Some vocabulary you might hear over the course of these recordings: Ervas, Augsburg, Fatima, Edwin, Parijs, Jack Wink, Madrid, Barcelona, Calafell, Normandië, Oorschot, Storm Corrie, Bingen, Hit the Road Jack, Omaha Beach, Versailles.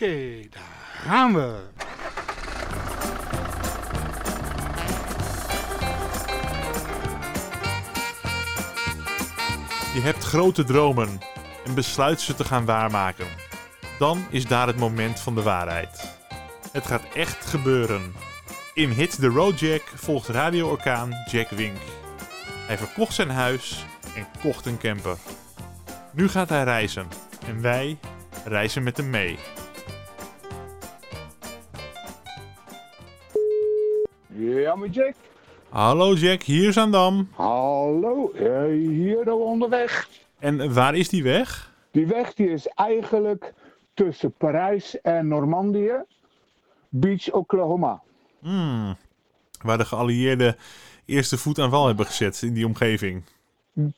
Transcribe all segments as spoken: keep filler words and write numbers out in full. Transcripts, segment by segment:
Oké, daar gaan we. Je hebt grote dromen en besluit ze te gaan waarmaken. Dan is daar het moment van de waarheid. Het gaat echt gebeuren. In Hit the Road Jack volgt radio-orkaan Jack Wink. Hij verkocht zijn huis en kocht een camper. Nu gaat hij reizen en wij reizen met hem mee. Ja, maar Jack. Hallo Jack, hier is Andam. Hallo, hier dan onderweg. En waar is die weg? Die weg die is eigenlijk tussen Parijs en Normandië, Beach, Oklahoma. Hmm, waar de geallieerden eerste voet aan wal hebben gezet in die omgeving.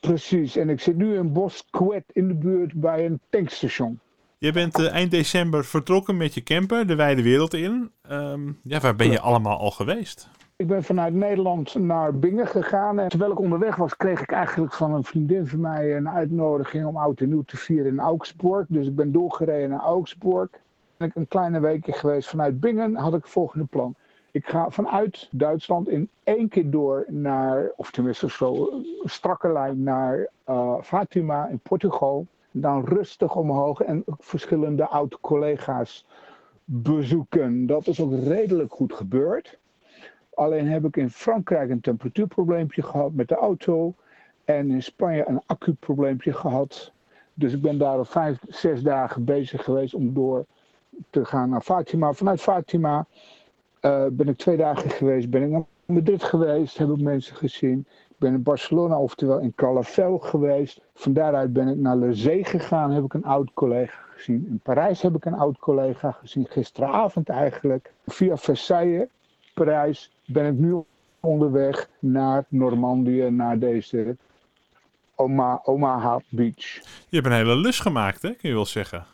Precies, en ik zit nu in Bosquet in de buurt bij een tankstation. Je bent uh, eind december vertrokken met je camper de wijde wereld in. Um, ja, waar ben je allemaal al geweest? Ik ben vanuit Nederland naar Bingen gegaan. En terwijl ik onderweg was, kreeg ik eigenlijk van een vriendin van mij een uitnodiging om oud en nieuw te vieren in Augsburg. Dus ik ben doorgereden naar Augsburg. Ben ik een kleine weekje geweest vanuit Bingen, had ik het volgende plan. Ik ga vanuit Duitsland in één keer door naar, of tenminste zo, een strakke lijn naar uh, Fatima in Portugal. Dan rustig omhoog en verschillende oud-collega's bezoeken. Dat is ook redelijk goed gebeurd. Alleen heb ik in Frankrijk een temperatuurprobleempje gehad met de auto. En in Spanje een accuprobleempje gehad. Dus ik ben daar al vijf, zes dagen bezig geweest om door te gaan naar Fatima. Vanuit Fatima uh, ben ik twee dagen geweest. Ben ik naar Madrid geweest, heb ik mensen gezien. Ik ben in Barcelona, oftewel in Calafell geweest. Van daaruit ben ik naar de zee gegaan, heb ik een oud collega gezien. In Parijs heb ik een oud collega gezien, gisteravond eigenlijk. Via Versailles, Parijs, ben ik nu onderweg naar Normandië, naar deze Oma, Omaha Beach. Je hebt een hele lus gemaakt, hè? Kun je wel zeggen.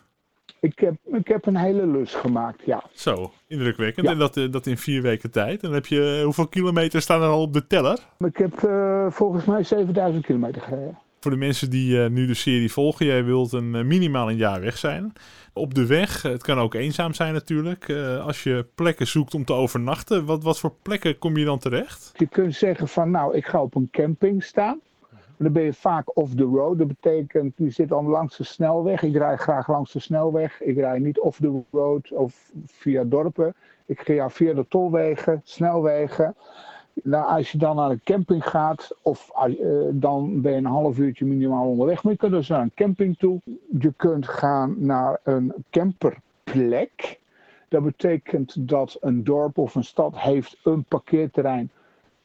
Ik heb, ik heb een hele lus gemaakt, ja. Zo, indrukwekkend. Ja. En dat, dat in vier weken tijd. En heb je, hoeveel kilometer staan er al op de teller? Ik heb uh, volgens mij zevenduizend kilometer gereden. Voor de mensen die uh, nu de serie volgen, jij wilt een, uh, minimaal een jaar weg zijn. Op de weg, het kan ook eenzaam zijn natuurlijk. Uh, als je plekken zoekt om te overnachten, wat, wat voor plekken kom je dan terecht? Je kunt zeggen van, nou, ik ga op een camping staan. Dan ben je vaak off the road. Dat betekent, je zit al langs de snelweg. Ik rij graag langs de snelweg. Ik rij niet off the road of via dorpen. Ik ga via de tolwegen, snelwegen. Nou, als je dan naar een camping gaat, of uh, dan ben je een half uurtje minimaal onderweg. Maar je kunt dus naar een camping toe. Je kunt gaan naar een camperplek. Dat betekent dat een dorp of een stad heeft een parkeerterrein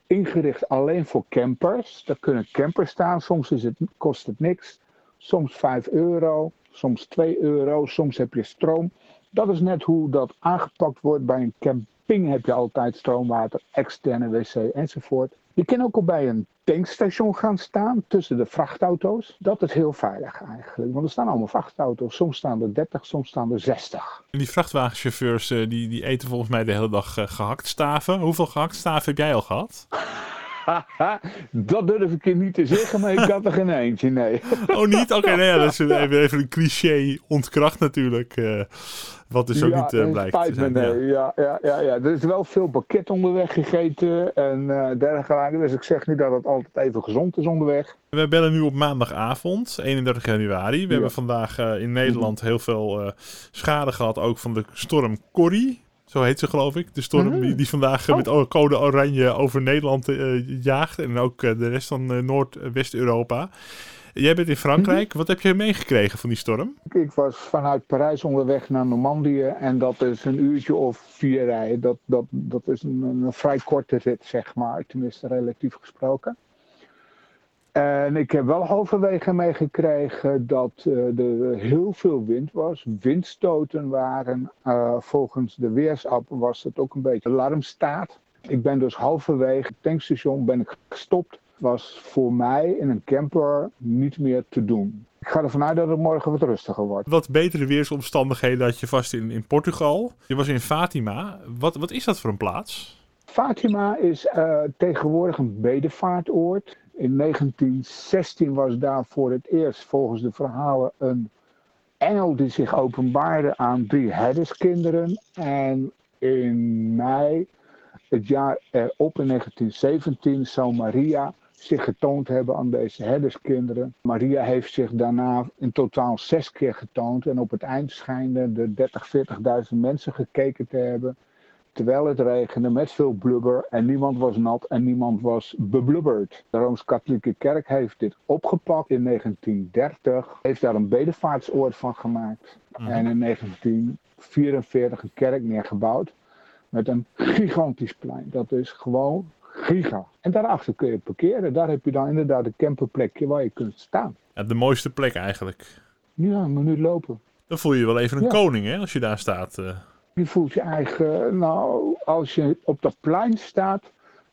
ingericht alleen voor campers. Daar kunnen campers staan. Soms is het, kost het niks. Soms vijf euro. Soms twee euro. Soms heb je stroom. Dat is net hoe dat aangepakt wordt. Bij een camping heb je altijd stroomwater, externe wc enzovoort. Je kan ook al bij een tankstation gaan staan tussen de vrachtauto's. Dat is heel veilig eigenlijk. Want er staan allemaal vrachtauto's. Soms staan er dertig, soms staan er zestig. En die vrachtwagenchauffeurs die, die eten volgens mij de hele dag gehaktstaven. Hoeveel gehaktstaven heb jij al gehad? Dat durf ik je niet te zeggen, maar ik had er geen eentje, nee. Oh, niet? Oké, okay, nee, ja, dat is even een cliché ontkracht natuurlijk. Uh, wat dus ook ja, niet uh, blijkt. Spijt me, nee. Ja. Ja, ja, ja, ja. Er is wel veel pakket onderweg gegeten en uh, dergelijke. Dus ik zeg niet dat het altijd even gezond is onderweg. We bellen nu op maandagavond, eenendertig januari. We ja. hebben vandaag uh, in Nederland heel veel uh, schade gehad, ook van de storm Corrie. Zo heet ze, geloof ik. De storm mm-hmm. die vandaag oh. met code oranje over Nederland uh, jaagt. En ook uh, de rest van uh, Noordwest-Europa. Jij bent in Frankrijk. Mm-hmm. Wat heb je meegekregen van die storm? Ik was vanuit Parijs onderweg naar Normandië. En dat is een uurtje of vier rijden. Dat, dat, dat is een, een vrij korte rit, zeg maar. Tenminste, relatief gesproken. En ik heb wel halverwege meegekregen dat uh, er heel veel wind was, windstoten waren. Uh, volgens de weersapp was het ook een beetje alarmstaat. Ik ben dus halverwege het tankstation ben ik gestopt. Was voor mij in een camper niet meer te doen. Ik ga ervan uit dat het morgen wat rustiger wordt. Wat betere weersomstandigheden had je vast in, in Portugal. Je was in Fatima. Wat, wat is dat voor een plaats? Fatima is uh, tegenwoordig een bedevaartoord. In negentien zestien was daar voor het eerst volgens de verhalen een engel die zich openbaarde aan drie herderskinderen. En in mei, het jaar erop in negentien zeventien, zou Maria zich getoond hebben aan deze herderskinderen. Maria heeft zich daarna in totaal zes keer getoond. En op het eind schijnen er dertigduizend, veertigduizend mensen gekeken te hebben. Terwijl het regende met veel blubber en niemand was nat en niemand was beblubberd. De Rooms-Katholieke Kerk heeft dit opgepakt in negentien dertig. Heeft daar een bedevaartsoord van gemaakt. Mm. En in negentien vierenveertig een kerk neergebouwd. Met een gigantisch plein. Dat is gewoon giga. En daarachter kun je parkeren. Daar heb je dan inderdaad een camperplekje waar je kunt staan. Ja, de mooiste plek eigenlijk. Ja, een minuut lopen. Dan voel je wel even een ja. koning hè, als je daar staat. Uh... Je voelt je eigen, nou, als je op dat plein staat,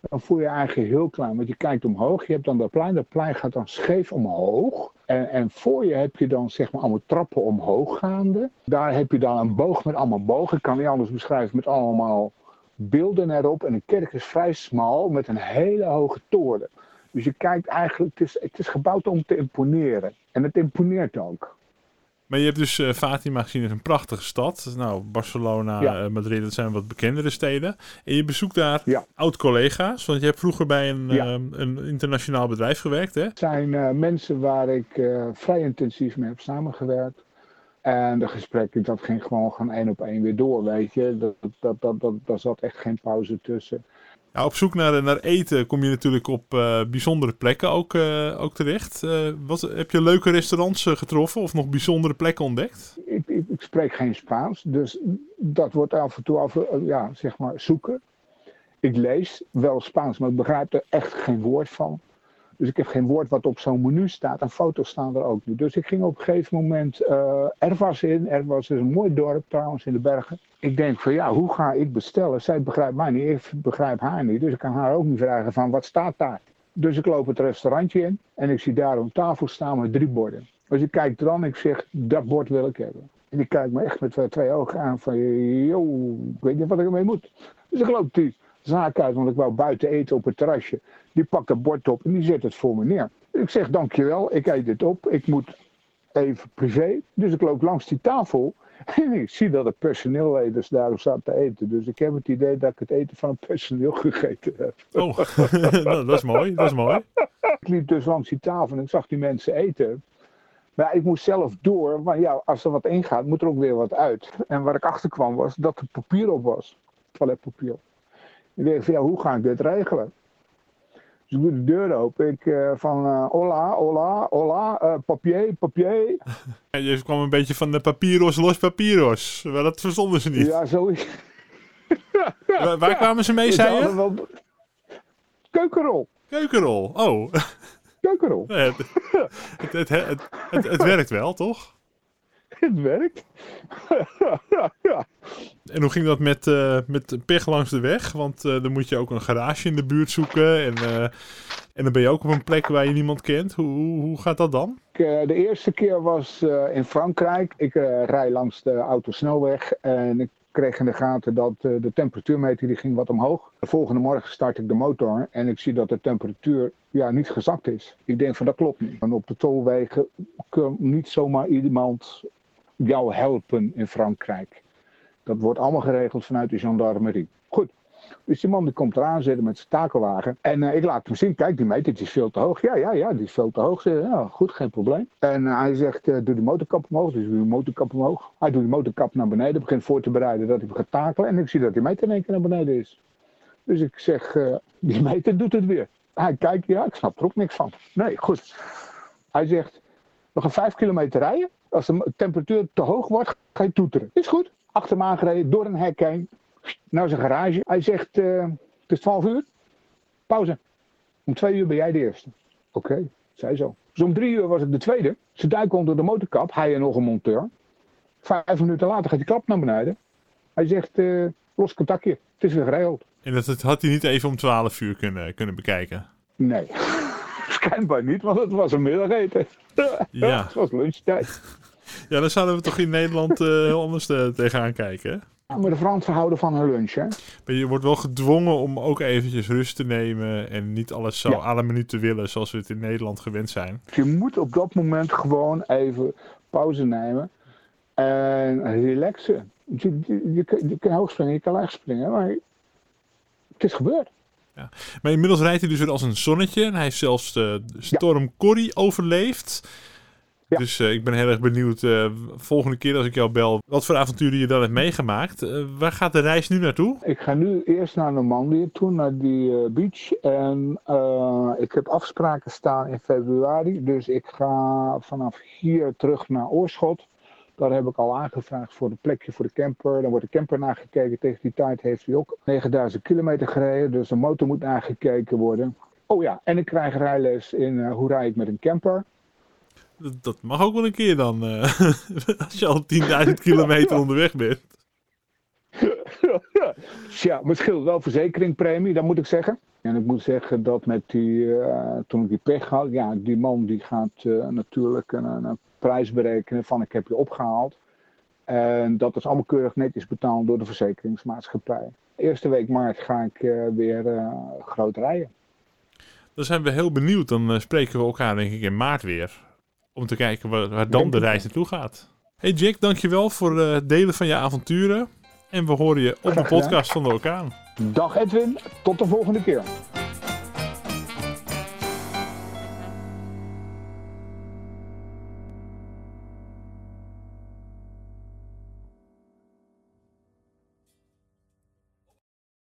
dan voel je je eigen heel klein. Want je kijkt omhoog, je hebt dan dat plein, dat plein gaat dan scheef omhoog. En, en voor je heb je dan zeg maar allemaal trappen omhoog gaande. Daar heb je dan een boog met allemaal bogen, ik kan niet anders beschrijven, met allemaal beelden erop. En de kerk is vrij smal met een hele hoge toren. Dus je kijkt eigenlijk, het is, het is gebouwd om te imponeren. En het imponeert ook. Maar je hebt dus uh, Fatima gezien, het is een prachtige stad. Nou, Barcelona, ja. uh, Madrid, dat zijn wat bekendere steden. En je bezoekt daar ja. oud-collega's, want je hebt vroeger bij een, ja. uh, een internationaal bedrijf gewerkt, hè? Het zijn uh, mensen waar ik uh, vrij intensief mee heb samengewerkt. En de gesprekken, dat ging gewoon gaan één op één weer door, weet je. Dat, dat, dat, dat, daar zat echt geen pauze tussen. Ja, op zoek naar, naar eten kom je natuurlijk op uh, bijzondere plekken ook, uh, ook terecht. Uh, wat, heb je leuke restaurants uh, getroffen of nog bijzondere plekken ontdekt? Ik, ik, ik spreek geen Spaans, dus dat wordt af en toe af, ja, zeg maar zoeken. Ik lees wel Spaans, maar ik begrijp er echt geen woord van. Dus ik heb geen woord wat op zo'n menu staat en foto's staan er ook nu. Dus ik ging op een gegeven moment uh, Ervas in. Ervas is een mooi dorp trouwens in de bergen. Ik denk van ja, hoe ga ik bestellen? Zij begrijpt mij niet, ik begrijp haar niet. Dus ik kan haar ook niet vragen van wat staat daar? Dus ik loop het restaurantje in en ik zie daar een tafel staan met drie borden. Dus ik kijk er aan en ik zeg dat bord wil ik hebben. En die kijkt me echt met twee ogen aan van joh, ik weet niet wat ik ermee moet. Dus ik loop die zaak uit, want ik wou buiten eten op het terrasje. Die pakt dat bord op en die zet het voor me neer. Ik zeg dankjewel, ik eet dit op, ik moet even privé. Dus ik loop langs die tafel en ik zie dat het personeelleders daarop zaten te eten. Dus ik heb het idee dat ik het eten van het personeel gegeten heb. Oh, dat is mooi, dat is mooi. Ik liep dus langs die tafel en ik zag die mensen eten. Maar ik moest zelf door, want ja, als er wat ingaat moet er ook weer wat uit. En waar ik achter kwam was dat er papier op was, toiletpapier. Ik dacht van ja, hoe ga ik dit regelen? Dus ik doe de deur open. Ik uh, van uh, hola, hola, hola, uh, papier, papier. En je kwam een beetje van de papiros, los papiros. Maar dat verstonden ze niet. Ja, zoiets. Waar, waar ja. kwamen ze mee, zei je? Wel... Keukenrol. Keukenrol, oh. Keukenrol. Nee, het, het, het, het, het, het werkt wel, toch? Het werkt. ja, ja. En hoe ging dat met, uh, met pech langs de weg? Want uh, dan moet je ook een garage in de buurt zoeken. En, uh, en dan ben je ook op een plek waar je niemand kent. Hoe, hoe, hoe gaat dat dan? Ik, uh, de eerste keer was uh, in Frankrijk. Ik uh, rijd langs de autosnelweg. En ik kreeg in de gaten dat uh, de temperatuurmeter die ging wat omhoog. De volgende morgen start ik de motor. En ik zie dat de temperatuur ja, niet gezakt is. Ik denk van dat klopt niet. Want op de tolwegen kan niet zomaar iemand jou helpen in Frankrijk. Dat wordt allemaal geregeld vanuit de gendarmerie. Goed, dus die man die komt eraan zitten met zijn takelwagen. En uh, ik laat hem zien, kijk die meter, die is veel te hoog. Ja, ja, ja, die is veel te hoog. Zeg, ja, goed, geen probleem. En uh, hij zegt, uh, doe de motorkap omhoog. Dus doe de motorkap omhoog. Hij doet de motorkap naar beneden, begint voor te bereiden dat hij gaat takelen. En ik zie dat die meter in één keer naar beneden is. Dus ik zeg, uh, die meter doet het weer. Hij kijkt, ja, ik snap er ook niks van. Nee, goed. Hij zegt, we gaan vijf kilometer rijden. Als de temperatuur te hoog wordt, ga je toeteren. Is goed. Achter me aangereden, door een hek heen. Naar zijn garage. Hij zegt, uh, het is twaalf uur. Pauze. Om twee uur ben jij de eerste. Oké, okay, zei zo. Dus om drie uur was ik de tweede. Ze duiken onder de motorkap. Hij en nog een monteur. Vijf minuten later gaat die klap naar beneden. Hij zegt, uh, los contactje. Het is weer geregeld. En dat had hij niet even om twaalf uur kunnen, kunnen bekijken? Nee. Schijnbaar niet, want het was een middageten. Ja. Het was lunchtijd. Ja, dan zouden we toch in Nederland uh, heel anders uh, tegenaan kijken. Hè? Ja, maar de Fransen houden van hun lunch, hè? Maar je wordt wel gedwongen om ook eventjes rust te nemen en niet alles zo ja. à la minuut te willen zoals we het in Nederland gewend zijn. Je moet op dat moment gewoon even pauze nemen. En relaxen. Je, je, je, je kan hoog springen, je kan laag springen, maar het is gebeurd. Ja. Maar inmiddels rijdt hij dus weer als een zonnetje. En hij heeft zelfs de Storm Corrie overleefd. Ja. Dus uh, ik ben heel erg benieuwd, uh, volgende keer als ik jou bel, wat voor avonturen je dan hebt meegemaakt. Uh, waar gaat de reis nu naartoe? Ik ga nu eerst naar Normandië toe, naar die uh, beach. En uh, ik heb afspraken staan in februari. Dus ik ga vanaf hier terug naar Oorschot. Daar heb ik al aangevraagd voor een plekje voor de camper. Dan wordt de camper nagekeken. Tegen die tijd heeft hij ook negenduizend kilometer gereden. Dus de motor moet nagekeken worden. Oh ja, en ik krijg rijles in uh, hoe rijd ik met een camper. Dat, dat mag ook wel een keer dan. Uh, als je al tienduizend kilometer ja, ja. onderweg bent. Tja, maar het scheelt wel verzekeringpremie, dat moet ik zeggen. En ik moet zeggen dat met die, uh, toen ik die pech had, ja, die man die gaat uh, natuurlijk een, een prijs berekenen van ik heb je opgehaald. En dat is allemaal keurig netjes betaald door de verzekeringsmaatschappij. Eerste week maart ga ik uh, weer uh, groot rijden. Dan zijn we heel benieuwd. Dan uh, spreken we elkaar denk ik in maart weer. Om te kijken waar, waar dan de reis naartoe gaat. Hey Jack, dankjewel voor het uh, delen van je avonturen. En we horen je op de podcast van de Orkaan. Dag Edwin, tot de volgende keer.